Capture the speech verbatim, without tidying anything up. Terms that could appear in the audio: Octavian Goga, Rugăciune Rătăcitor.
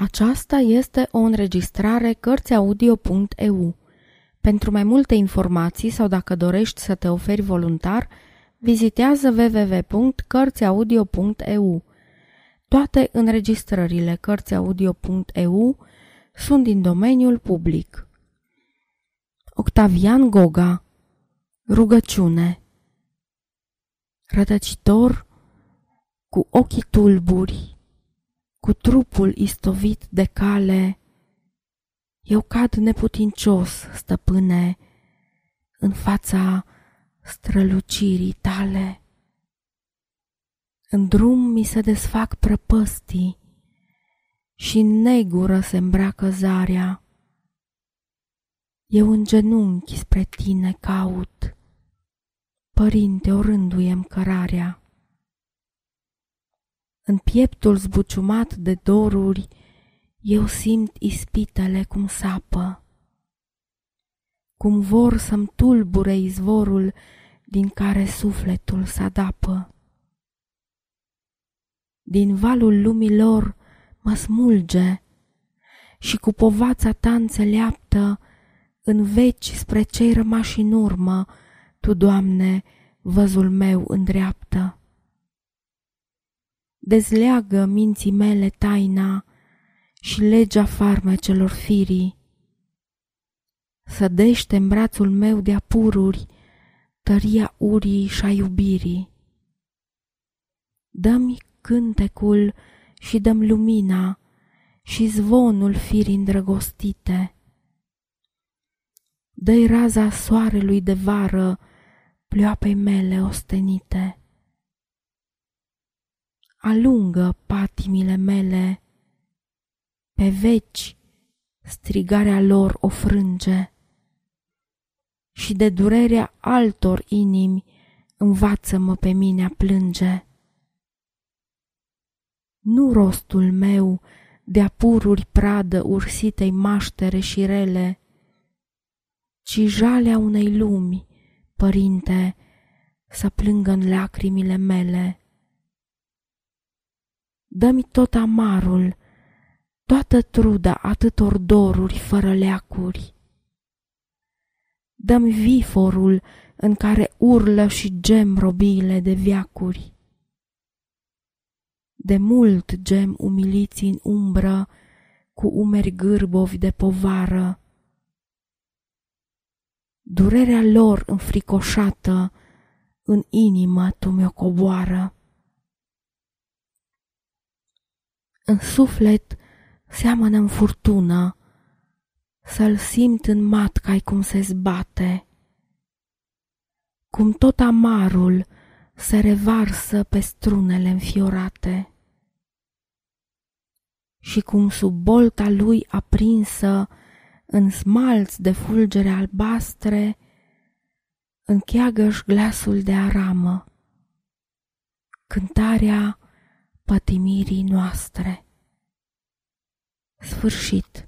Aceasta este o înregistrare cărți audio punct e u. Pentru mai multe informații sau dacă dorești să te oferi voluntar, vizitează w w w punct cărți audio punct e u. Toate înregistrările cărți audio punct e u sunt din domeniul public. Octavian Goga. Rugăciune. Rătăcitor, cu ochii tulburi, cu trupul istovit de cale, eu cad neputincios, stăpâne, în fața strălucirii tale. În drum mi se desfac prăpăstii și în negură se îmbracă zarea. Eu în genunchi spre tine caut, Părinte, orându-i-mi cărarea. În pieptul zbuciumat de doruri, eu simt ispitele cum sapă, cum vor să-mi tulbure izvorul din care sufletul s-adapă. Din valul lumilor mă smulge și cu povața ta înțeleaptă, în veci spre cei rămași în urmă, Tu, Doamne, văzul meu îndreaptă. Dezleagă minții mele taina și legea farmecelor firii. Sădește în brațul meu de-a pururi tăria urii și a iubirii. Dă-mi cântecul și dă-mi lumina și zvonul firii îndrăgostite. Dă-i raza soarelui de vară pleoapei mele ostenite. Alungă patimile mele, pe veci strigarea lor o frânge și de durerea altor inimi învață-mă pe mine a plânge. Nu rostul meu de-a pururi pradă ursitei maștere și rele, ci jalea unei lumi, Părinte, să plângă în lacrimile mele. Dă-mi tot amarul, toată truda atâtor doruri fără leacuri. Dă-mi viforul în care urlă și gem robiile de veacuri. De mult gem umiliți în umbră, cu umeri gârbovi de povară. Durerea lor înfricoșată, în inimă tu mi-o coboară. În suflet seamănă-n furtună, să-l simt în matcai cum se zbate, cum tot amarul se revarsă pe strunele înfiorate și cum sub bolta lui aprinsă în smalți de fulgere albastre, încheagă-și glasul de aramă, cântarea pătimirii noastre. Sfârșit.